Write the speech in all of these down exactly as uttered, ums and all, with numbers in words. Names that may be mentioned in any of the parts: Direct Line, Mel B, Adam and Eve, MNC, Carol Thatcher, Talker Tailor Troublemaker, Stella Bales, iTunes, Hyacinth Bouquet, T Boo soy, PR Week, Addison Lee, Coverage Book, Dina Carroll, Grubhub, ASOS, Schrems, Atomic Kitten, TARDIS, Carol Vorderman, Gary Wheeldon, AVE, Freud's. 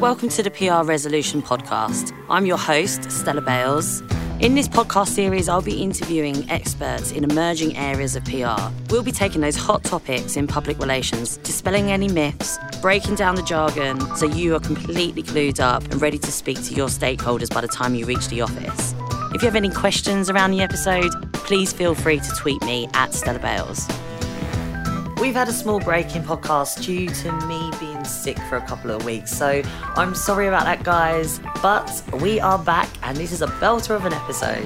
Welcome to the P R Resolution Podcast. I'm your host, Stella Bales. In this podcast series, I'll be interviewing experts in emerging areas of P R. We'll be taking those hot topics in public relations, dispelling any myths, breaking down the jargon, so you are completely clued up and ready to speak to your stakeholders by the time you reach the office. If you have any questions around the episode, please feel free to tweet me at Stella Bales. We've had a small break in podcast due to me being sick for a couple of weeks, so I'm sorry about that, guys, but we are back and this is a belter of an episode.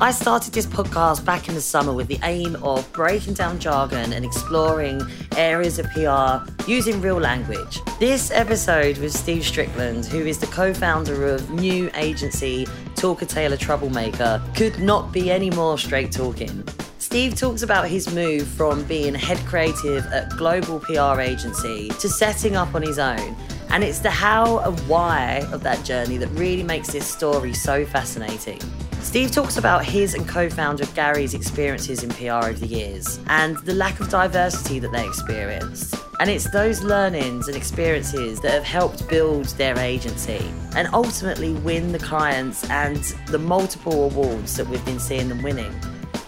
I started this podcast back in the summer with the aim of breaking down jargon and exploring areas of P R using real language. This episode with Steve Strickland, who is the co-founder of new agency Talker Tailor Troublemaker, could not be any more straight talking. Steve talks about his move from being head creative at global P R agency to setting up on his own. And it's the how and why of that journey that really makes this story so fascinating. Steve talks about his and co-founder Gary's experiences in P R over the years and the lack of diversity that they experienced. And it's those learnings and experiences that have helped build their agency and ultimately win the clients and the multiple awards that we've been seeing them winning.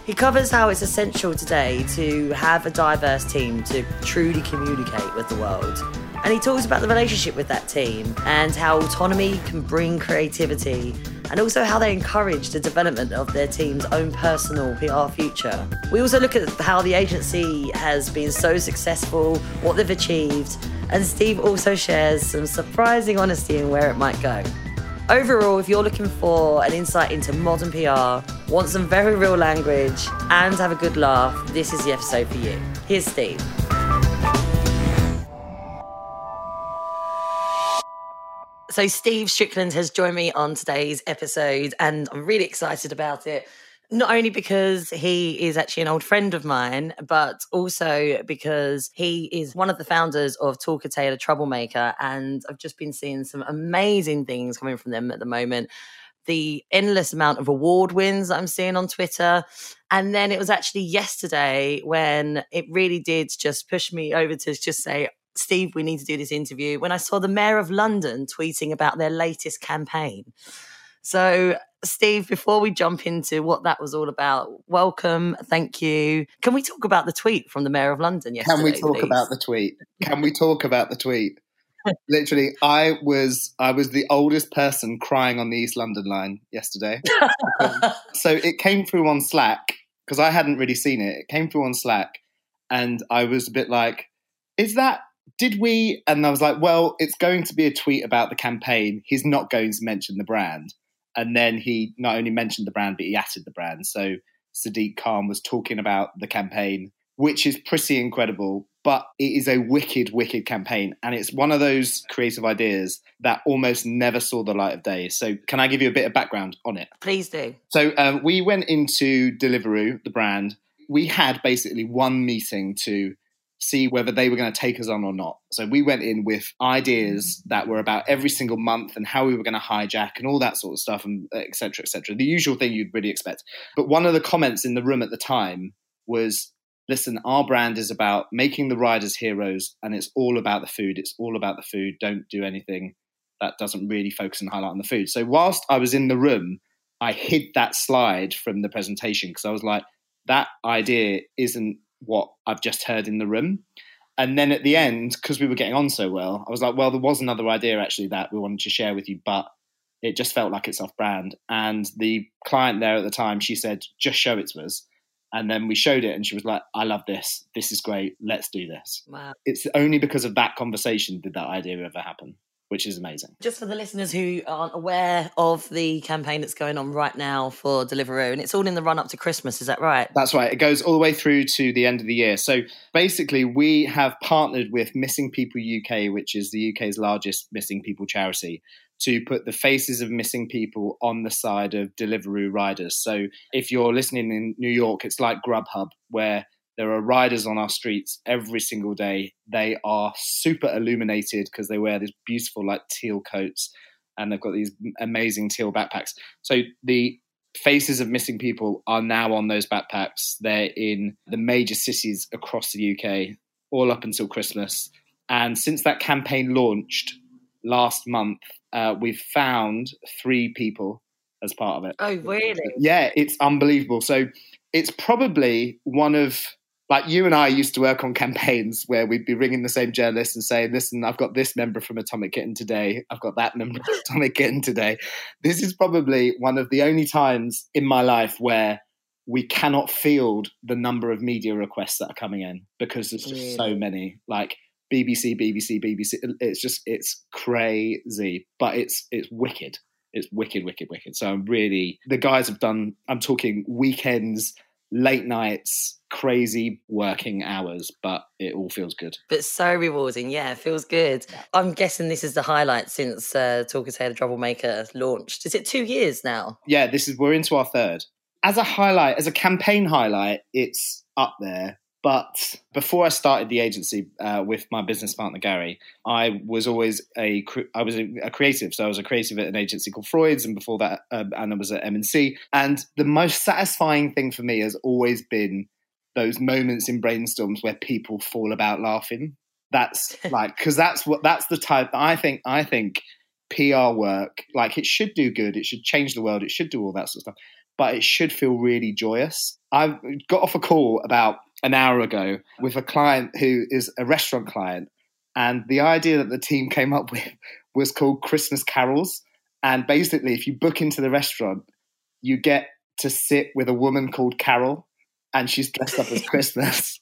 He covers how it's essential today to have a diverse team to truly communicate with the world. And he talks about the relationship with that team and how autonomy can bring creativity and also how they encourage the development of their team's own personal P R future. We also look at how the agency has been so successful, what they've achieved, and Steve also shares some surprising honesty in where it might go. Overall, if you're looking for an insight into modern P R, want some very real language, and have a good laugh, this is the episode for you. Here's Steve. So Steve Strickland has joined me on today's episode, and I'm really excited about it. Not only because he is actually an old friend of mine, but also because he is one of the founders of Talker Tailor Troublemaker, and I've just been seeing some amazing things coming from them at the moment. The endless amount of award wins that I'm seeing on Twitter. And then it was actually yesterday when it really did just push me over to just say, Steve, we need to do this interview, when I saw the Mayor of London tweeting about their latest campaign. So, Steve, before we jump into what that was all about, welcome, thank you. Can we talk about the tweet from the Mayor of London yesterday? Can we talk please? about the tweet? Can we talk about the tweet? Literally, I was I was the oldest person crying on the East London line yesterday. um, so it came through on Slack, because I hadn't really seen it. It came through on Slack, and I was a bit like, is that... Did we? And I was like, well, it's going to be a tweet about the campaign. He's not going to mention the brand. And then he not only mentioned the brand, but he added the brand. So Sadiq Khan was talking about the campaign, which is pretty incredible, but it is a wicked, wicked campaign. And it's one of those creative ideas that almost never saw the light of day. So can I give you a bit of background on it? Please do. So uh, we went into Deliveroo, the brand. We had basically one meeting to see whether they were going to take us on or not. So we went in with ideas that were about every single month and how we were going to hijack and all that sort of stuff, and et cetera, et cetera. The usual thing you'd really expect. But one of the comments in the room at the time was, listen, our brand is about making the riders heroes and it's all about the food. It's all about the food. Don't do anything that doesn't really focus and highlight on the food. So whilst I was in the room, I hid that slide from the presentation because I was like, that idea isn't what I've just heard in the room. And then at the end, because we were getting on so well, I was like, well, there was another idea actually that we wanted to share with you, but it just felt like it's off brand. And the client there at the time, she said, just show it to us. And then we showed it and she was like, I love this. This is great. Let's do this. Wow. It's only because of that conversation did that idea ever happen, which is amazing. Just for the listeners who aren't aware of the campaign that's going on right now for Deliveroo, and it's all in the run-up to Christmas, is that right? That's right. It goes all the way through to the end of the year. So basically, we have partnered with Missing People U K, which is the U K's largest missing people charity, to put the faces of missing people on the side of Deliveroo riders. So if you're listening in New York, it's like Grubhub, where there are riders on our streets every single day. They are super illuminated because they wear these beautiful like teal coats and they've got these amazing teal backpacks. So the faces of missing people are now on those backpacks. They're in the major cities across the U K all up until Christmas. And since that campaign launched, last month, uh, we've found three people as part of it. Oh, really? Yeah, it's unbelievable. So it's probably one of, like, you and I used to work on campaigns where we'd be ringing the same journalist and saying, listen, I've got this member from Atomic Kitten today. I've got that member from Atomic Kitten today. This is probably one of the only times in my life where we cannot field the number of media requests that are coming in, because there's just really? so many, like B B C, B B C, B B C. It's just, it's crazy, but it's, it's wicked. It's wicked, wicked, wicked. So I'm really, the guys have done, I'm talking weekends, late nights, crazy working hours, but it all feels good. But so rewarding. Yeah, it feels good. I'm guessing this is the highlight since uh, Talker Tailor Troublemaker launched. Is it two years now? Yeah, this is, we're into our third. As a highlight, as a campaign highlight, it's up there. But before I started the agency uh, with my business partner, Gary, I was always a, I was a, a creative. So I was a creative at an agency called Freud's, and before that, uh, and I was at M N C. And the most satisfying thing for me has always been those moments in brainstorms where people fall about laughing. That's like, because that's what, that's the type, I think, I think P R work, like, it should do good. It should change the world. It should do all that sort of stuff, but it should feel really joyous. I got off a call about an hour ago with a client who is a restaurant client. And the idea that the team came up with was called Christmas Carols. And basically, if you book into the restaurant, you get to sit with a woman called Carol, and she's dressed up as Christmas.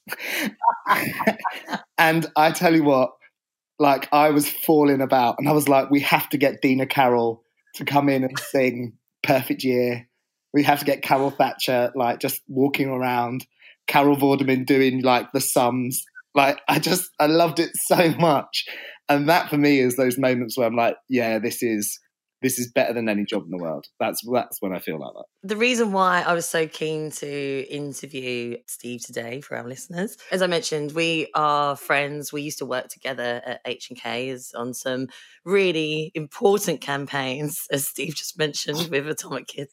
And I tell you what, like, I was falling about, and I was like, we have to get Dina Carroll to come in and sing Perfect Year. We have to get Carol Thatcher, like, just walking around. Carol Vorderman doing, like, the sums. Like, I just, I loved it so much. And that for me is those moments where I'm like, yeah, this is, this is better than any job in the world. That's, that's when I feel like that. The reason why I was so keen to interview Steve today for our listeners, as I mentioned, we are friends. We used to work together at H and K on some really important campaigns, as Steve just mentioned, with Atomic Kitten.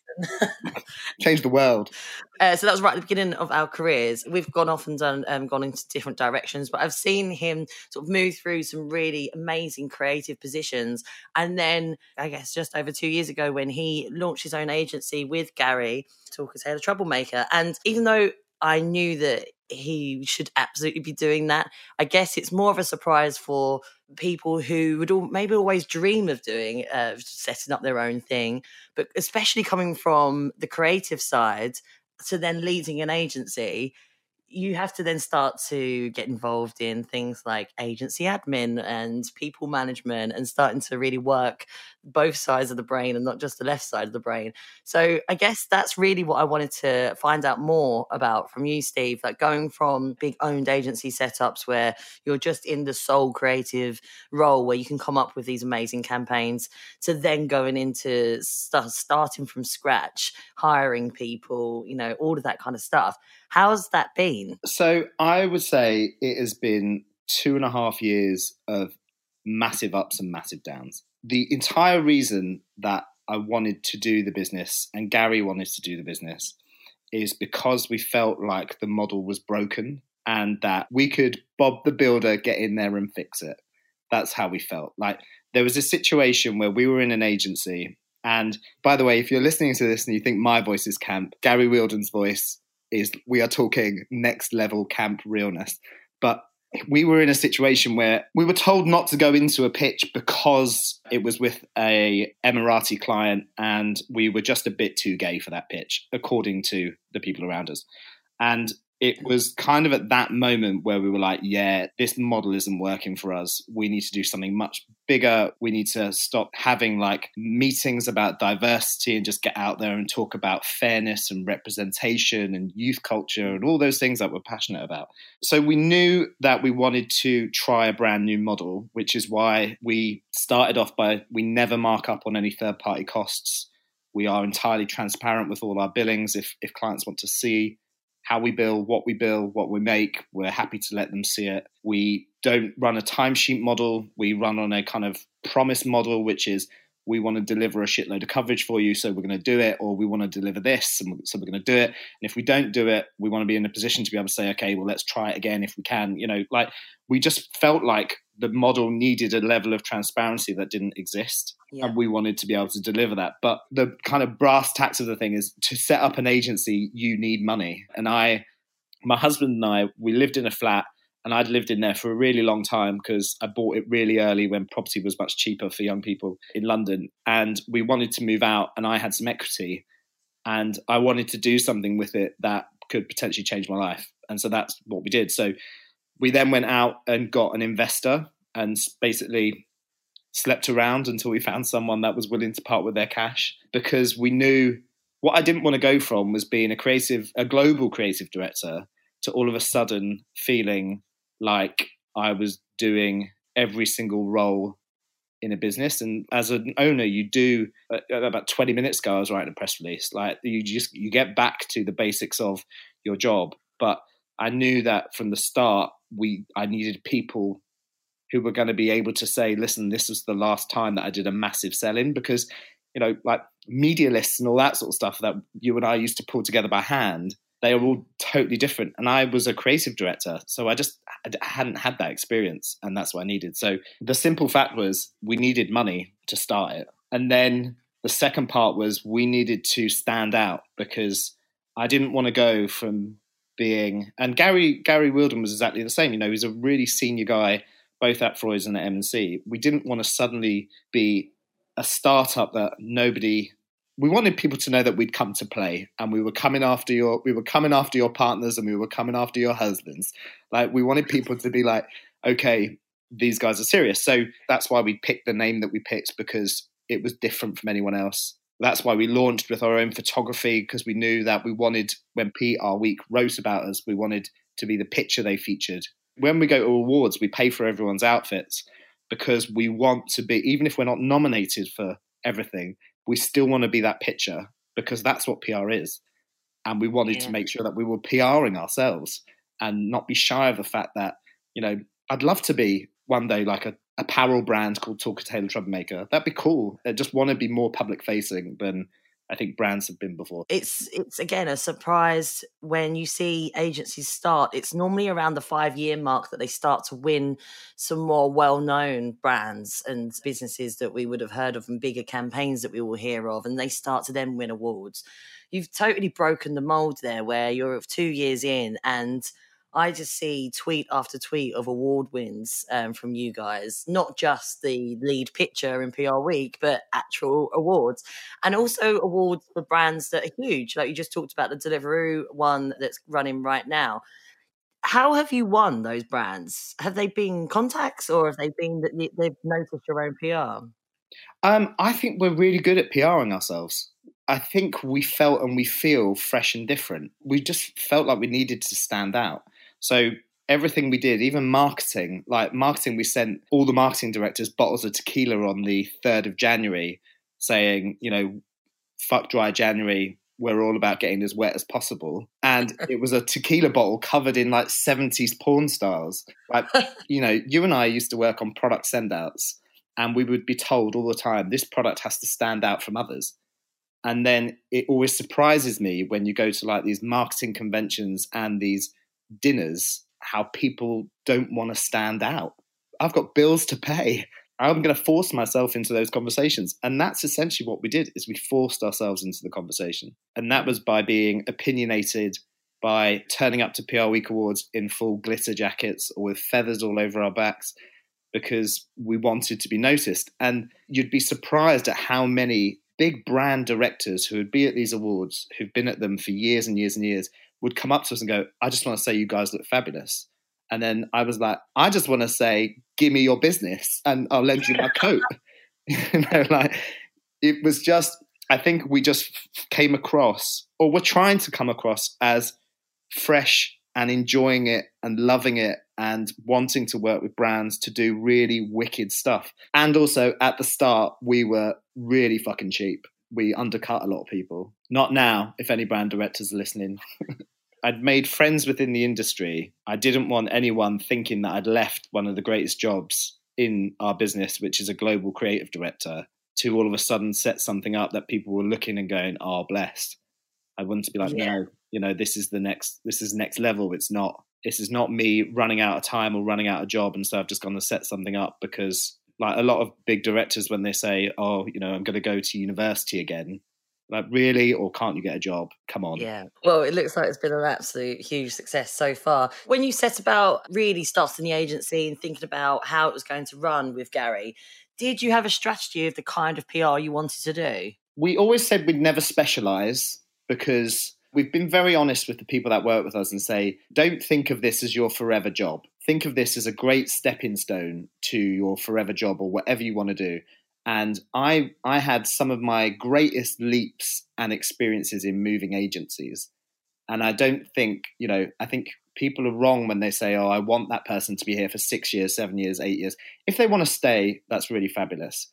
Changed the world. Uh, so that was right at the beginning of our careers. We've gone off and done, um, gone into different directions, but I've seen him sort of move through some really amazing creative positions. And then I guess just over two years ago when he launched his own agency with Gary, Talker Tailor Troublemaker. And even though I knew that he should absolutely be doing that, I guess it's more of a surprise for people who would all, maybe always dream of doing, uh, setting up their own thing, but especially coming from the creative side to then leading an agency, you have to then start to get involved in things like agency admin and people management, and starting to really work both sides of the brain and not just the left side of the brain. So I guess that's really what I wanted to find out more about from you, Steve, like going from big owned agency setups where you're just in the sole creative role where you can come up with these amazing campaigns, to then going into st- starting from scratch, hiring people, you know, all of that kind of stuff. How's that been? So I would say it has been two and a half years of massive ups and massive downs. The entire reason that I wanted to do the business, and Gary wanted to do the business, is because we felt like the model was broken and that we could Bob the Builder get in there and fix it. That's how we felt. Like, there was a situation where we were in an agency. And by the way, if you're listening to this and you think my voice is camp, Gary Wheeldon's voice is, we are talking next level camp realness. But we were in a situation where we were told not to go into a pitch because it was with a Emirati client, and we were just a bit too gay for that pitch, according to the people around us. And it was kind of at that moment where we were like, yeah, this model isn't working for us. We need to do something much bigger. We need to stop having like meetings about diversity and just get out there and talk about fairness and representation and youth culture and all those things that we're passionate about. So we knew that we wanted to try a brand new model, which is why we started off by, we never mark up on any third-party costs. We are entirely transparent with all our billings. If if clients want to see how we bill, what we bill, what we make, we're happy to let them see it. We don't run a timesheet model. We run on a kind of promise model, which is we want to deliver a shitload of coverage for you, so we're going to do it, or we want to deliver this, and so we're going to do it. And if we don't do it, we want to be in a position to be able to say, okay, well, let's try it again if we can. You know, like, we just felt like the model needed a level of transparency that didn't exist. Yeah. And we wanted to be able to deliver that. But the kind of brass tacks of the thing is, to set up an agency, you need money. And I, my husband and I, we lived in a flat, and I'd lived in there for a really long time because I bought it really early when property was much cheaper for young people in London. And we wanted to move out, and I had some equity, and I wanted to do something with it that could potentially change my life. And so that's what we did. So we then went out and got an investor and basically slept around until we found someone that was willing to part with their cash, because we knew what I didn't want to go from was being a creative, a global creative director, to all of a sudden feeling like I was doing every single role in a business. And as an owner, you do, about twenty minutes ago, I was writing a press release, like you just, you get back to the basics of your job. But I knew that from the start, we I needed people who were going to be able to say, listen, this was the last time that I did a massive sell-in, because, you know, like media lists and all that sort of stuff that you and I used to pull together by hand, they are all totally different. And I was a creative director, so I just I hadn't had that experience, and that's what I needed. So the simple fact was we needed money to start it. And then the second part was we needed to stand out, because I didn't want to go from being, and Gary Gary Wheeldon was exactly the same. You know, he's a really senior guy, both at Freud's and at M N C. We didn't want to suddenly be a startup that nobody. We wanted people to know that we'd come to play, and we were coming after your, we were coming after your partners, and we were coming after your husbands. Like, we wanted people to be like, okay, these guys are serious. So that's why we picked the name that we picked, because it was different from anyone else. That's why we launched with our own photography, because we knew that we wanted, when P R Week wrote about us, we wanted to be the picture they featured. When we go to awards, we pay for everyone's outfits, because we want to be, even if we're not nominated for everything, we still want to be that picture, because that's what P R is. And we wanted yeah. to make sure that we were PRing ourselves and not be shy of the fact that, you know, I'd love to be one day like a apparel brand called Talker Tailor Troublemaker. That'd be cool. I just want to be more public facing than I think brands have been before. It's it's again a surprise when you see agencies start. It's normally around the five year mark that they start to win some more well known brands and businesses that we would have heard of, and bigger campaigns that we will hear of, and they start to then win awards. You've totally broken the mold there, where you're two years in, and I just see tweet after tweet of award wins um, from you guys, not just the lead picture in P R Week, but actual awards, and also awards for brands that are huge. Like you just talked about the Deliveroo one that's running right now. How have you won those brands? Have they been contacts, or have they been that they've noticed your own P R? Um, I think we're really good at PRing ourselves. I think we felt and we feel fresh and different. We just felt like we needed to stand out. So everything we did, even marketing, like marketing, we sent all the marketing directors bottles of tequila on the third of January saying, you know, fuck dry January, we're all about getting as wet as possible. And it was a tequila bottle covered in like seventies porn stars. Like, you know, you and I used to work on product sendouts, and we would be told all the time, this product has to stand out from others. And then it always surprises me when you go to like these marketing conventions and these dinners, how people don't want to stand out. I've got bills to pay. I'm going to force myself into those conversations. And that's essentially what we did, is we forced ourselves into the conversation. And that was by being opinionated, by turning up to P R Week Awards in full glitter jackets or with feathers all over our backs, because we wanted to be noticed. And you'd be surprised at how many big brand directors who would be at these awards, who've been at them for years and years and years, would come up to us and go, I just want to say you guys look fabulous. And then I was like, I just want to say, give me your business and I'll lend you my coat. You know, like, it was just, I think we just came across, or we're trying to come across, as fresh and enjoying it and loving it and wanting to work with brands to do really wicked stuff. And also at the start, we were really fucking cheap. We undercut a lot of people. Not now, if any brand directors are listening. I'd made friends within the industry. I didn't want anyone thinking that I'd left one of the greatest jobs in our business, which is a global creative director, to all of a sudden set something up that people were looking and going, oh, blessed. I wanted to be like, yeah. no, you know, this is the next, this is next level. It's not this is not me running out of time or running out of job, and so I've just gone to set something up, because like a lot of big directors, when they say, oh, you know, I'm going to go to university again, like, really? Or can't you get a job? Come on. Yeah. Well, it looks like it's been an absolute huge success so far. When you set about really starting the agency and thinking about how it was going to run with Gary, did you have a strategy of the kind of P R you wanted to do? We always said we'd never specialise, because we've been very honest with the people that work with us and say, don't think of this as your forever job. Think of this as a great stepping stone to your forever job or whatever you want to do. And I I had some of my greatest leaps and experiences in moving agencies. And I don't think, you know, I think people are wrong when they say, oh, I want that person to be here for six years, seven years, eight years. If they want to stay, that's really fabulous.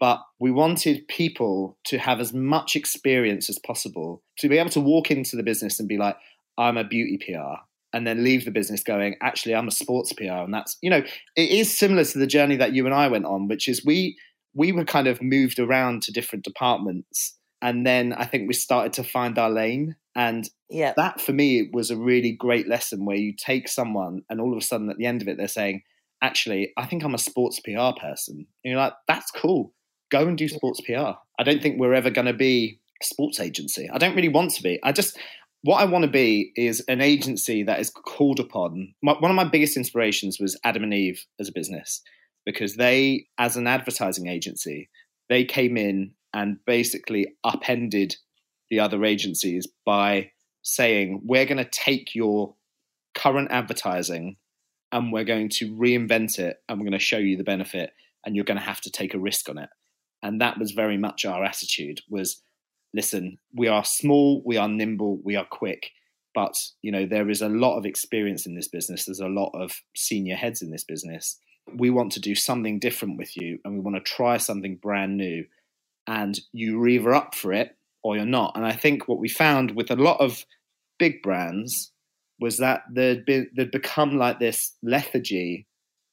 But we wanted people to have as much experience as possible, to be able to walk into the business and be like, I'm a beauty P R, and then leave the business going, actually, I'm a sports P R. And that's, you know, it is similar to the journey that you and I went on, which is we... we were kind of moved around to different departments, and then I think we started to find our lane. And yeah. that for me was a really great lesson, where you take someone and all of a sudden at the end of it, they're saying, actually, I think I'm a sports P R person. And you're like, that's cool. Go and do sports P R. I don't think we're ever going to be a sports agency. I don't really want to be. I just, what I want to be is an agency that is called upon. My, one of my biggest inspirations was Adam and Eve as a business. Because they, as an advertising agency, they came in and basically upended the other agencies by saying, we're going to take your current advertising and we're going to reinvent it, and we're going to show you the benefit, and you're going to have to take a risk on it. And that was very much our attitude, was, listen, we are small, we are nimble, we are quick, but, you know, there is a lot of experience in this business. There's a lot of senior heads in this business. We want to do something different with you, and we want to try something brand new, and you're either up for it or you're not. And I think what we found with a lot of big brands was that there'd, be, there'd become like this lethargy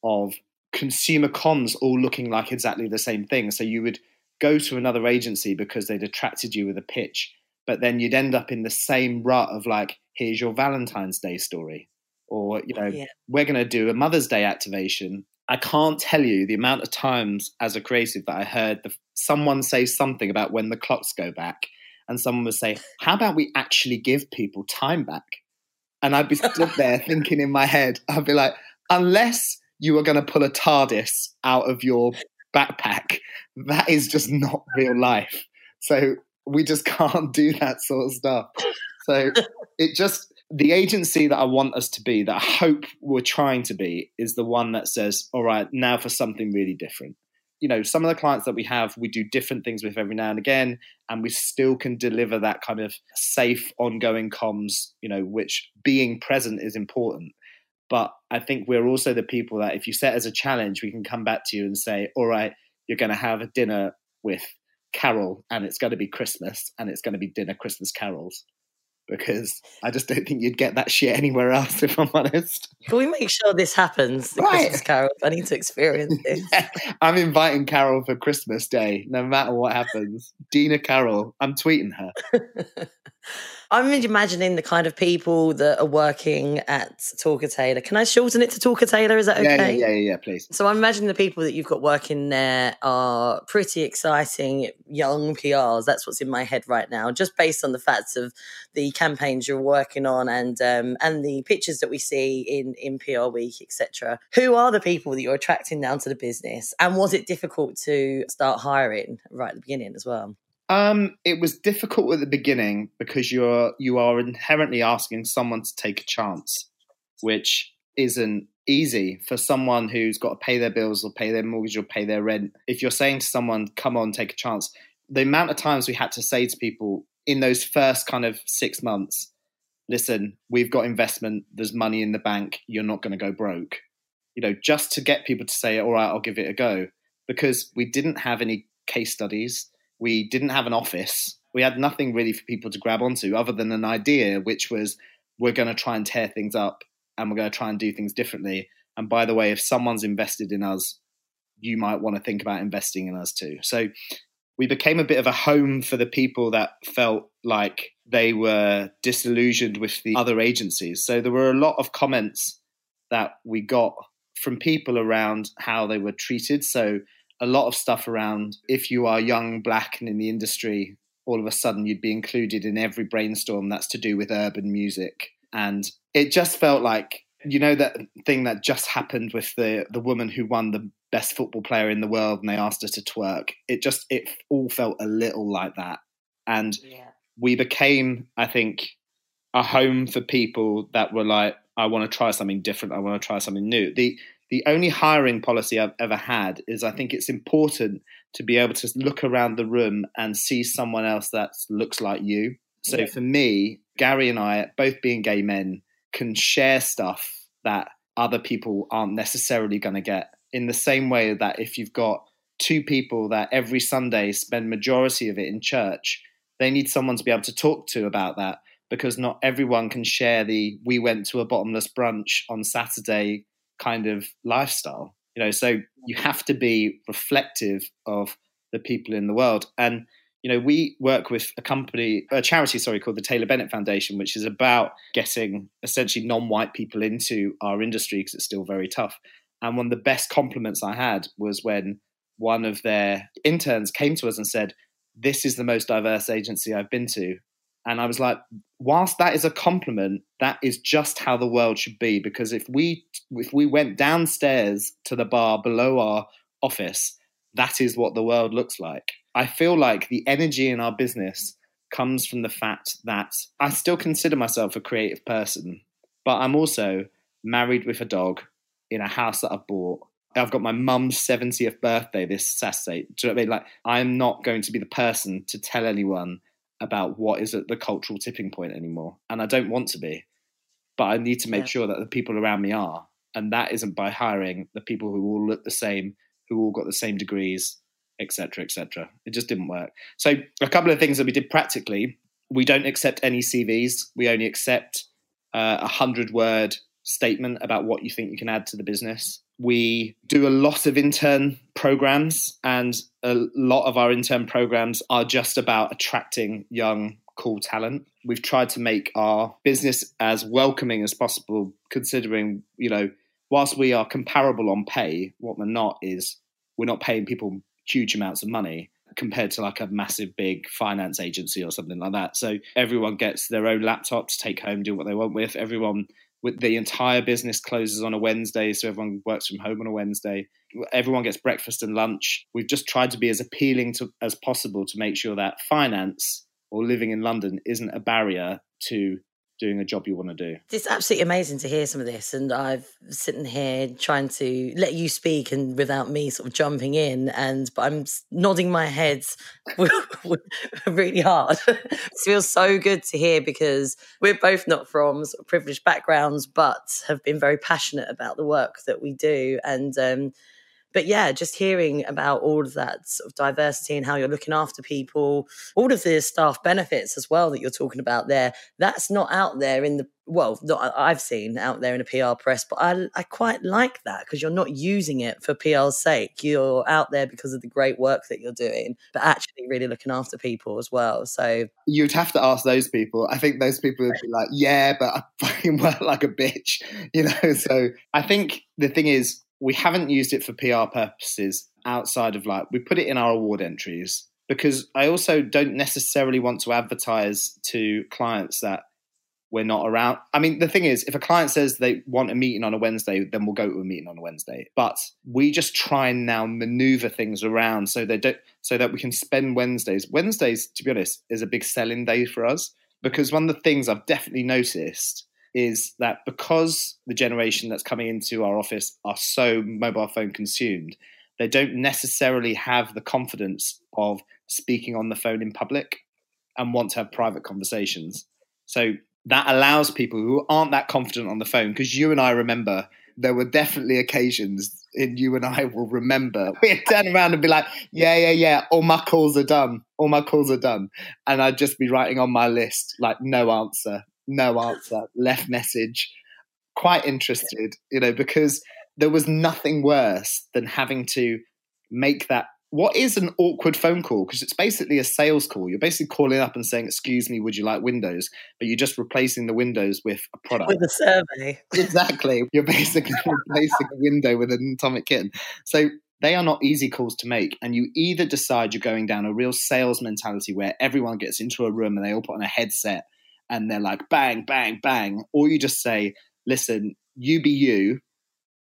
of consumer comms all looking like exactly the same thing. So you would go to another agency because they'd attracted you with a pitch, but then you'd end up in the same rut of like, here's your Valentine's Day story, or, you know, yeah. we're going to do a Mother's Day activation. I can't tell you the amount of times as a creative that I heard the, someone say something about when the clocks go back, and someone would say, how about we actually give people time back? And I'd be stood there thinking in my head, I'd be like, unless you are going to pull a TARDIS out of your backpack, that is just not real life. So we just can't do that sort of stuff. So it just... the agency that I want us to be, that I hope we're trying to be, is the one that says, all right, now for something really different. You know, some of the clients that we have, we do different things with every now and again, and we still can deliver that kind of safe, ongoing comms, you know, which being present is important. But I think we're also the people that if you set as a challenge, we can come back to you and say, all right, you're going to have a dinner with Carol, and it's going to be Christmas, and it's going to be dinner Christmas carols. Because I just don't think you'd get that shit anywhere else, if I'm honest. Can we make sure this happens? Right. Christmas Carol, I need to experience this. Yeah. I'm inviting Carol for Christmas Day, no matter what happens. Dina Carol, I'm tweeting her. I'm imagining the kind of people that are working at Talker Tailor. Can I shorten it to Talker Tailor? Is that okay? Yeah, yeah, yeah, yeah, please. So I'm imagining the people that you've got working there are pretty exciting young P Rs. That's what's in my head right now, just based on the facts of the campaigns you're working on and um, and the pictures that we see in, in P R Week, et cetera. Who are the people that you're attracting down to the business? And was it difficult to start hiring right at the beginning as well? Um, it was difficult at the beginning because you're, you are inherently asking someone to take a chance, which isn't easy for someone who's got to pay their bills or pay their mortgage or pay their rent. If you're saying to someone, come on, take a chance, the amount of times we had to say to people in those first kind of six months, listen, we've got investment, there's money in the bank, you're not going to go broke, you know, just to get people to say, all right, I'll give it a go, because we didn't have any case studies. We didn't have an office. We had nothing really for people to grab onto other than an idea, which was, we're going to try and tear things up and we're going to try and do things differently. And by the way, if someone's invested in us, you might want to think about investing in us too. So we became a bit of a home for the people that felt like they were disillusioned with the other agencies. So there were a lot of comments that we got from people around how they were treated. So a lot of stuff around, if you are young, black and in the industry, all of a sudden you'd be included in every brainstorm that's to do with urban music. And it just felt like, you know, that thing that just happened with the, the woman who won the best football player in the world and they asked her to twerk. It just, it all felt a little like that. And yeah. we became, I think, a home for people that were like, I want to try something different. I want to try something new. The the only hiring policy I've ever had is I think it's important to be able to look around the room and see someone else that looks like you. So yeah. for me, Gary and I, both being gay men, can share stuff that other people aren't necessarily going to get. In the same way that if you've got two people that every Sunday spend majority of it in church, they need someone to be able to talk to about that, because not everyone can share the we went to a bottomless brunch on Saturday kind of lifestyle. You know, so you have to be reflective of the people in the world. And, you know, we work with a company, a charity, sorry, called the Taylor Bennett Foundation, which is about getting essentially non-white people into our industry because it's still very tough. And one of the best compliments I had was when one of their interns came to us and said, "This is the most diverse agency I've been to." And I was like, whilst that is a compliment, that is just how the world should be. Because if we if we went downstairs to the bar below our office, that is what the world looks like. I feel like the energy in our business comes from the fact that I still consider myself a creative person, but I'm also married with a dog in a house that I've bought. I've got my mum's seventieth birthday this Saturday. Do you know what I mean? Like, I'm not going to be the person to tell anyone about what is at the cultural tipping point anymore. And I don't want to be, but I need to make yeah. sure that the people around me are. And that isn't by hiring the people who all look the same, who all got the same degrees, et cetera, et cetera. It just didn't work. So a couple of things that we did practically, we don't accept any C Vs. We only accept uh, a hundred word statement about what you think you can add to the business. We do a lot of intern programs, and a lot of our intern programs are just about attracting young, cool talent. We've tried to make our business as welcoming as possible, considering, you know, whilst we are comparable on pay, what we're not is we're not paying people huge amounts of money compared to like a massive big finance agency or something like that. So everyone gets their own laptop to take home, do what they want with. Everyone... With the entire business closes on a Wednesday, so everyone works from home on a Wednesday. Everyone gets breakfast and lunch. We've just tried to be as appealing to, as possible to make sure that finance or living in London isn't a barrier to doing a job you want to do. It's absolutely amazing to hear some of this. And I've sitting here trying to let you speak and without me sort of jumping in, and but I'm nodding my head really hard. It feels so good to hear, because we're both not from sort of privileged backgrounds, but have been very passionate about the work that we do. And um, but yeah, just hearing about all of that sort of diversity and how you're looking after people, all of the staff benefits as well that you're talking about there, that's not out there in the, well, not I've seen out there in a P R press, but I, I quite like that, because you're not using it for P R's sake. You're out there because of the great work that you're doing, but actually really looking after people as well. So you'd have to ask those people. I think those people would be like, yeah, but I fucking work like a bitch, you know? So I think the thing is, we haven't used it for P R purposes outside of like, we put it in our award entries, because I also don't necessarily want to advertise to clients that we're not around. I mean, the thing is, if a client says they want a meeting on a Wednesday, then we'll go to a meeting on a Wednesday. But we just try and now maneuver things around so they don't, so that we can spend Wednesdays. Wednesdays, to be honest, is a big selling day for us, because one of the things I've definitely noticed is that because the generation that's coming into our office are so mobile phone consumed, they don't necessarily have the confidence of speaking on the phone in public and want to have private conversations. So that allows people who aren't that confident on the phone, because you and I remember there were definitely occasions, and you and I will remember, we'd turn around and be like, yeah, yeah, yeah, all my calls are done, all my calls are done. And I'd just be writing on my list, like, no answer. No answer, left message, quite interested, you know, because there was nothing worse than having to make that what is an awkward phone call? Because it's basically a sales call. You're basically calling up and saying, excuse me, would you like Windows? But you're just replacing the Windows with a product. With a survey. Exactly. You're basically replacing a window with an Atomic Kitten. So they are not easy calls to make. And you either decide you're going down a real sales mentality where everyone gets into a room and they all put on a headset and they're like, bang, bang, bang. Or you just say, listen, you be you.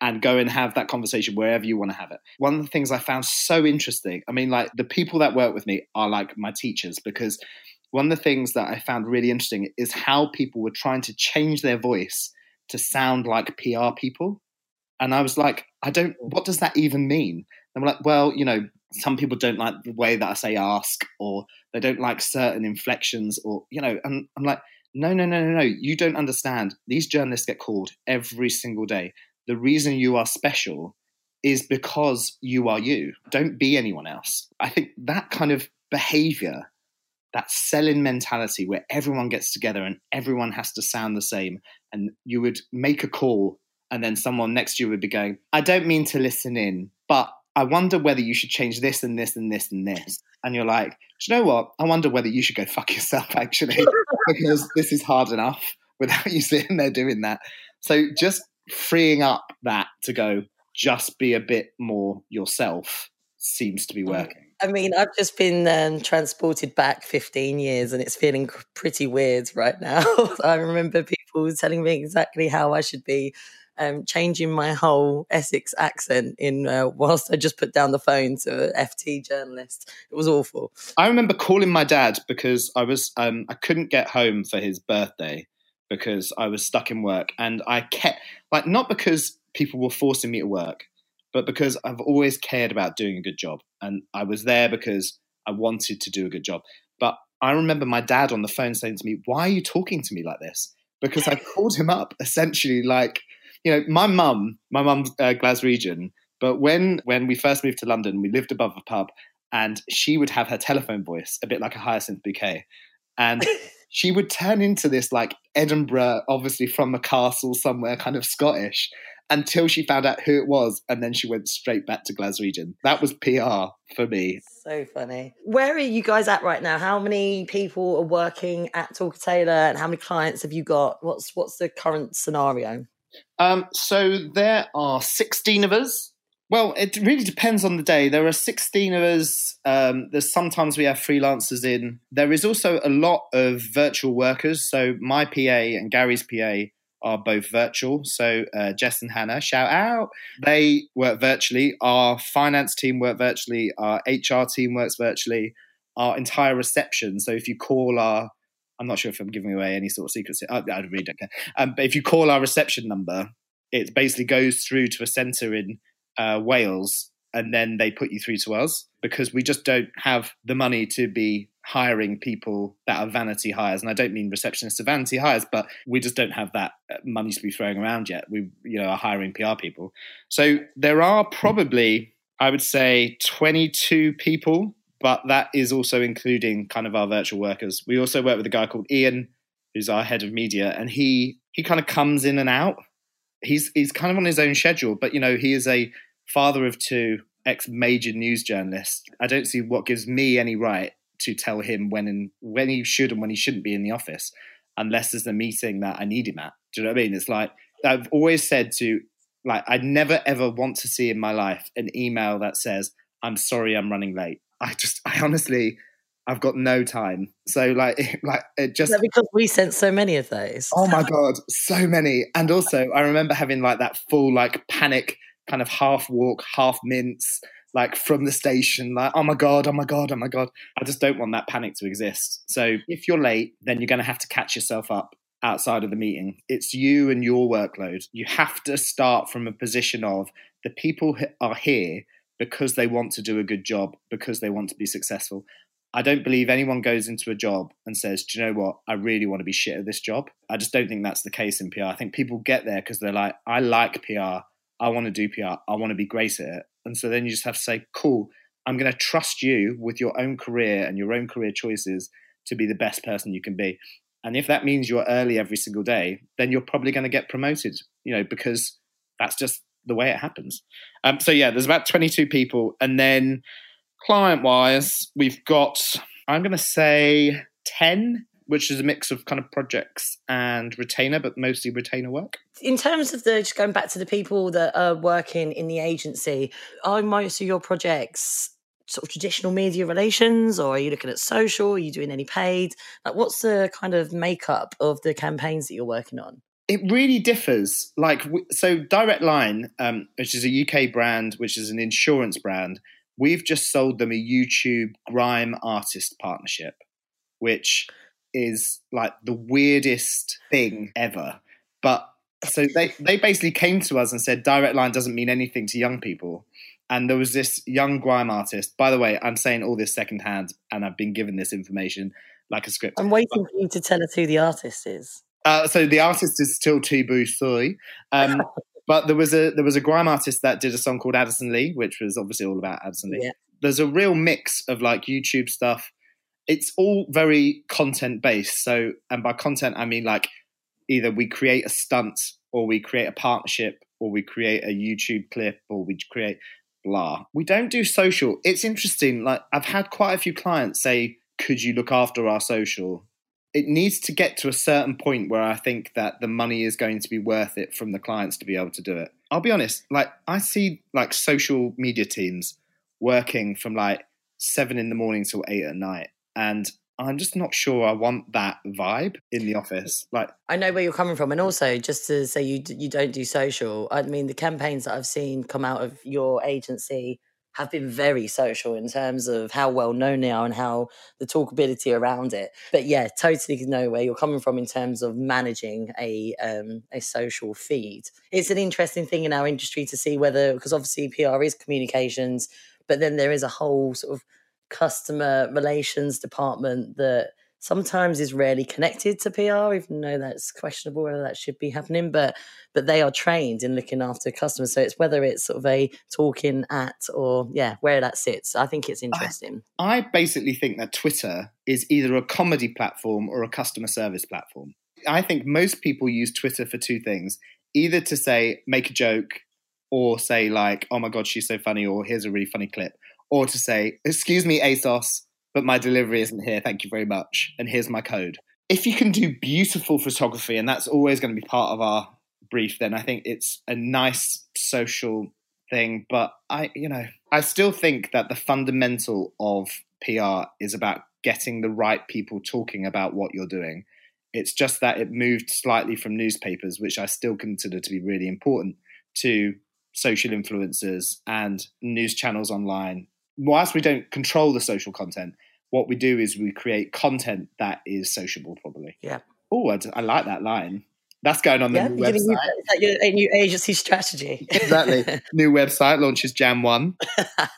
And go and have that conversation wherever you want to have it. One of the things I found so interesting, I mean, like the people that work with me are like my teachers, because one of the things that I found really interesting is how people were trying to change their voice to sound like P R people. And I was like, I don't, what does that even mean? And we're like, well, you know, some people don't like the way that I say ask, or they don't like certain inflections, or, you know, and I'm like, no, no, no, no, no, you don't understand. These journalists get called every single day. The reason you are special is because you are you. Don't be anyone else. I think that kind of behavior, that selling mentality where everyone gets together and everyone has to sound the same, and you would make a call and then someone next to you would be going, I don't mean to listen in, but I wonder whether you should change this and this and this and this. And you're like, do you know what? I wonder whether you should go fuck yourself, actually, because this is hard enough without you sitting there doing that. So just freeing up that to go, just be a bit more yourself, seems to be working. I mean, I've just been um, transported back fifteen years and it's feeling pretty weird right now. I remember people telling me exactly how I should be um, changing my whole Essex accent in uh, whilst I just put down the phone to an F T journalist. It was awful. I remember calling my dad because I was um, I couldn't get home for his birthday, because I was stuck in work, and I kept, like, not because people were forcing me to work, but because I've always cared about doing a good job. And I was there because I wanted to do a good job. But I remember my dad on the phone saying to me, why are you talking to me like this? Because I called him up essentially like, you know, my mum, my mum's uh, Glaswegian, but when, when we first moved to London, we lived above a pub, and she would have her telephone voice, a bit like a Hyacinth Bouquet. And she would turn into this like Edinburgh, obviously from a castle somewhere, kind of Scottish, until she found out who it was. And then she went straight back to Glaswegian. That was P R for me. So funny. Where are you guys at right now? How many people are working at Talker Tailor, and how many clients have you got? What's what's the current scenario? Um, so there are sixteen of us. Well, it really depends on the day. There are sixteen of us. Um, there's sometimes we have freelancers in. There is also a lot of virtual workers. So my P A and Gary's P A are both virtual. So uh, Jess and Hannah, shout out. They work virtually. Our finance team work virtually. Our H R team works virtually. Our entire reception. So if you call our, I'm not sure if I'm giving away any sort of secrets. I, I really don't care. Um, but if you call our reception number, it basically goes through to a centre in Uh, Wales, and then they put you through to us, because we just don't have the money to be hiring people that are vanity hires. And I don't mean receptionists are vanity hires, but we just don't have that money to be throwing around yet. We, you know, are hiring P R people. So there are probably, I would say, twenty-two people, but that is also including kind of our virtual workers. We also work with a guy called Ian, who's our head of media, and he he kind of comes in and out. He's he's kind of on his own schedule, but, you know, he is a father of two, ex-major news journalist. I don't see what gives me any right to tell him when and when he should and when he shouldn't be in the office, unless there's a meeting that I need him at. Do you know what I mean? It's like, I've always said to, like, I never ever want to see in my life an email that says, I'm sorry I'm running late. I just, I honestly, I've got no time. So like, like it just... Is that because we sent so many of those? Oh my God, so many. And also I remember having like that full like panic, kind of half walk, half mince, like from the station, like, oh my God, oh my God, oh my God. I just don't want that panic to exist. So if you're late, then you're going to have to catch yourself up outside of the meeting. It's you and your workload. You have to start from a position of, the people are here because they want to do a good job, because they want to be successful. I don't believe anyone goes into a job and says, do you know what? I really want to be shit at this job. I just don't think that's the case in P R. I think people get there because they're like, I like P R. I want to do P R. I want to be great at it. And so then you just have to say, cool, I'm going to trust you with your own career and your own career choices to be the best person you can be. And if that means you're early every single day, then you're probably going to get promoted, you know, because that's just the way it happens. Um, so yeah, there's about twenty-two people. And then Client-wise, we've got, I'm going to say ten, which is a mix of kind of projects and retainer, but mostly retainer work. In terms of the, just going back to the people that are working in the agency, are most of your projects sort of traditional media relations, or are you looking at social? Are you doing any paid? Like, what's the kind of makeup of the campaigns that you're working on? It really differs. Like, so Direct Line, um, which is a U K brand, which is an insurance brand, we've just sold them a YouTube grime artist partnership, which is like the weirdest thing ever. But so they, they basically came to us and said, Direct Line doesn't mean anything to young people. And there was this young grime artist. By the way, I'm saying all this secondhand, and I've been given this information like a script. I'm waiting but, for you to tell us who the artist is. Uh, so the artist is still T Boo soy. Um, But there was a there was a grime artist that did a song called Addison Lee, which was obviously all about Addison Lee. Yeah. There's a real mix of like YouTube stuff. It's all very content based. So, and by content, I mean like either we create a stunt, or we create a partnership, or we create a YouTube clip, or we create blah. We don't do social. It's interesting. Like, I've had quite a few clients say, "Could you look after our social?" It needs to get to a certain point where I think that the money is going to be worth it from the clients to be able to do it. I'll be honest, like I see like social media teams working from like seven in the morning till eight at night. And I'm just not sure I want that vibe in the office. Like, I know where you're coming from. And also just to say you you don't do social. I mean, the campaigns that I've seen come out of your agency have been very social in terms of how well known they are and how the talkability around it. But yeah, totally know where you're coming from in terms of managing a um, a social feed. It's an interesting thing in our industry to see whether, because obviously P R is communications, but then there is a whole sort of customer relations department that sometimes is rarely connected to P R, even though that's questionable whether that should be happening, but but they are trained in looking after customers. So it's whether it's sort of a talking at or, yeah, where that sits. I think it's interesting. I, I basically think that Twitter is either a comedy platform or a customer service platform. I think most people use Twitter for two things, either to say, make a joke, or say like, oh my God, she's so funny, or here's a really funny clip, or to say, excuse me, ASOS, but my delivery isn't here, thank you very much, and here's my code. If you can do beautiful photography, and that's always going to be part of our brief, then I think it's a nice social thing. But I, you know, I still think that the fundamental of P R is about getting the right people talking about what you're doing. It's just that it moved slightly from newspapers, which I still consider to be really important, to social influencers and news channels online. Whilst we don't control the social content, what we do is we create content that is sociable, probably. Yeah. Oh, I, I like that line. That's going on the yeah, new website. New, is that your, a new agency strategy? Exactly. New website launches January first.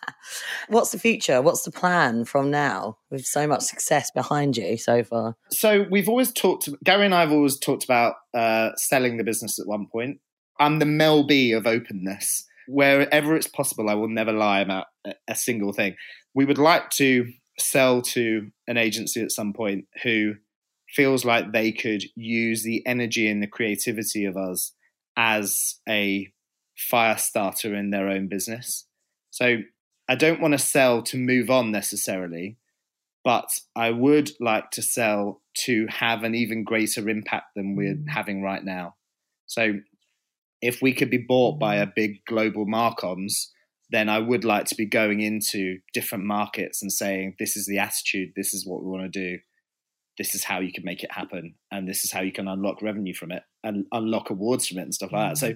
What's the future? What's the plan from now with so much success behind you so far? So we've always talked, Gary and I have always talked about uh, selling the business at one point. I'm the Mel B of openness. Wherever it's possible, I will never lie about a single thing. We would like to sell to an agency at some point who feels like they could use the energy and the creativity of us as a fire starter in their own business. So I don't want to sell to move on necessarily, but I would like to sell to have an even greater impact than we're having right now. So if we could be bought by a big global marcoms, then I would like to be going into different markets and saying, this is the attitude, this is what we want to do, this is how you can make it happen, and this is how you can unlock revenue from it and unlock awards from it and stuff like that. So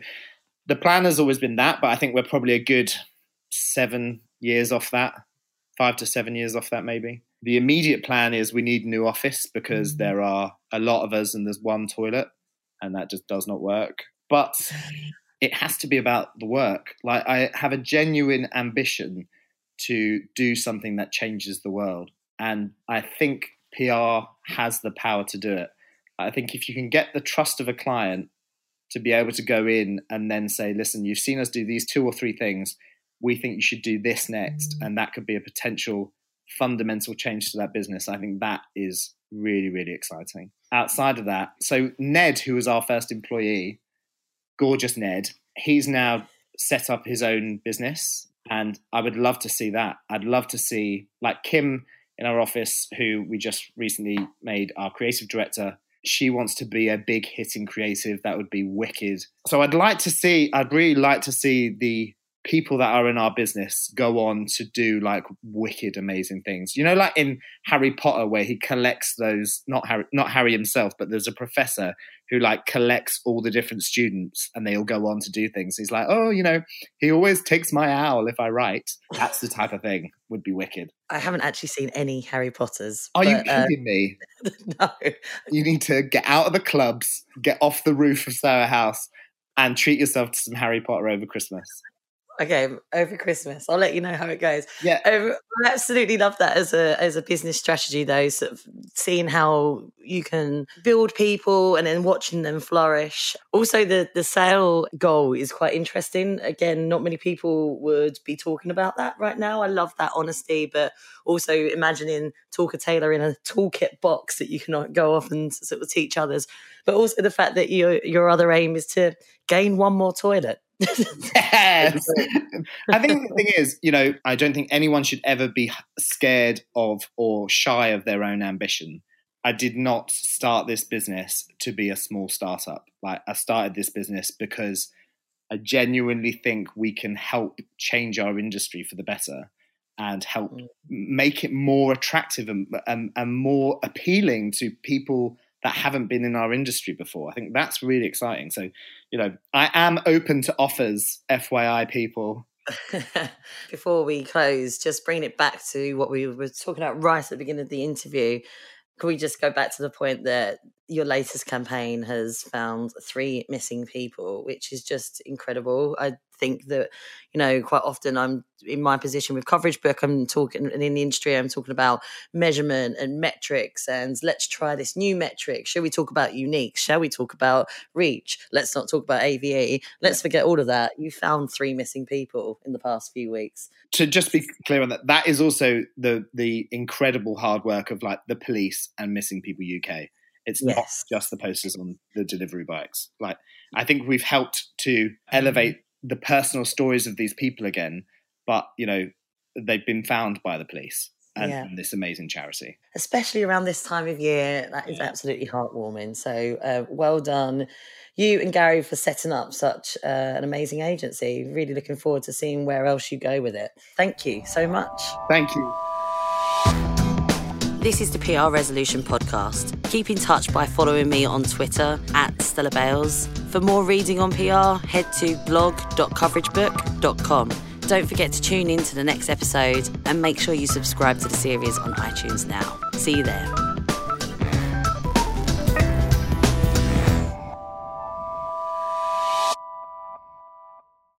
the plan has always been that, but I think we're probably a good seven years off that, five to seven years off that maybe. The immediate plan is we need a new office because there are a lot of us and there's one toilet and that just does not work. But it has to be about the work. Like, I have a genuine ambition to do something that changes the world. And I think P R has the power to do it. I think if you can get the trust of a client to be able to go in and then say, listen, you've seen us do these two or three things, we think you should do this next. And that could be a potential fundamental change to that business. I think that is really, really exciting. Outside of that, so Ned, who was our first employee, gorgeous Ned, he's now set up his own business. And I would love to see that. I'd love to see, like Kim in our office, who we just recently made our creative director, she wants to be a big hitting creative. That would be wicked. So I'd like to see, I'd really like to see the people that are in our business go on to do like wicked, amazing things. You know, like in Harry Potter, where he collects those, not Harry, not Harry himself, but there's a professor who like collects all the different students and they all go on to do things. He's like, oh, you know, he always takes my owl if I write. That's the type of thing would be wicked. I haven't actually seen any Harry Potters. Are but, you kidding um, me? No. You need to get out of the clubs, get off the roof of Soho House and treat yourself to some Harry Potter over Christmas. Okay, over Christmas. I'll let you know how it goes. Yeah, um, I absolutely love that as a as a business strategy, though, sort of seeing how you can build people and then watching them flourish. Also, the, the sale goal is quite interesting. Again, not many people would be talking about that right now. I love that honesty, but also imagining Talker Tailor in a toolkit box that you can go off and sort of teach others. But also the fact that your your other aim is to gain one more toilet. Yes. I think the thing is, you know, I don't think anyone should ever be scared of or shy of their own ambition. I did not start this business to be a small startup. Like, I started this business because I genuinely think we can help change our industry for the better and help make it more attractive and, and, and more appealing to people that haven't been in our industry before. I think that's really exciting. So, you know, I am open to offers, F Y I people. Before we close, just bringing it back to what we were talking about right at the beginning of the interview, can we just go back to the point that your latest campaign has found three missing people, which is just incredible. I think that, you know, quite often I'm in my position with Coverage Book, I'm talking, and in the industry, I'm talking about measurement and metrics and let's try this new metric. Shall we talk about unique? Shall we talk about reach? Let's not talk about A V E. Let's forget all of that. You found three missing people in the past few weeks. To just be clear on that, that is also the the incredible hard work of like the police and Missing People U K. It's yes. not just the posters on the delivery bikes. Like, I think we've helped to elevate the personal stories of these people again, but, you know, they've been found by the police and yeah. this amazing charity. Especially around this time of year, that is yeah. absolutely heartwarming. So uh, well done, you and Gary, for setting up such uh, an amazing agency. Really looking forward to seeing where else you go with it. Thank you so much. Thank you. This is the P R Resolution Podcast. Keep in touch by following me on Twitter at Stella Bales. For more reading on P R, head to blog dot coverage book dot com. Don't forget to tune in to the next episode and make sure you subscribe to the series on iTunes now. See you there.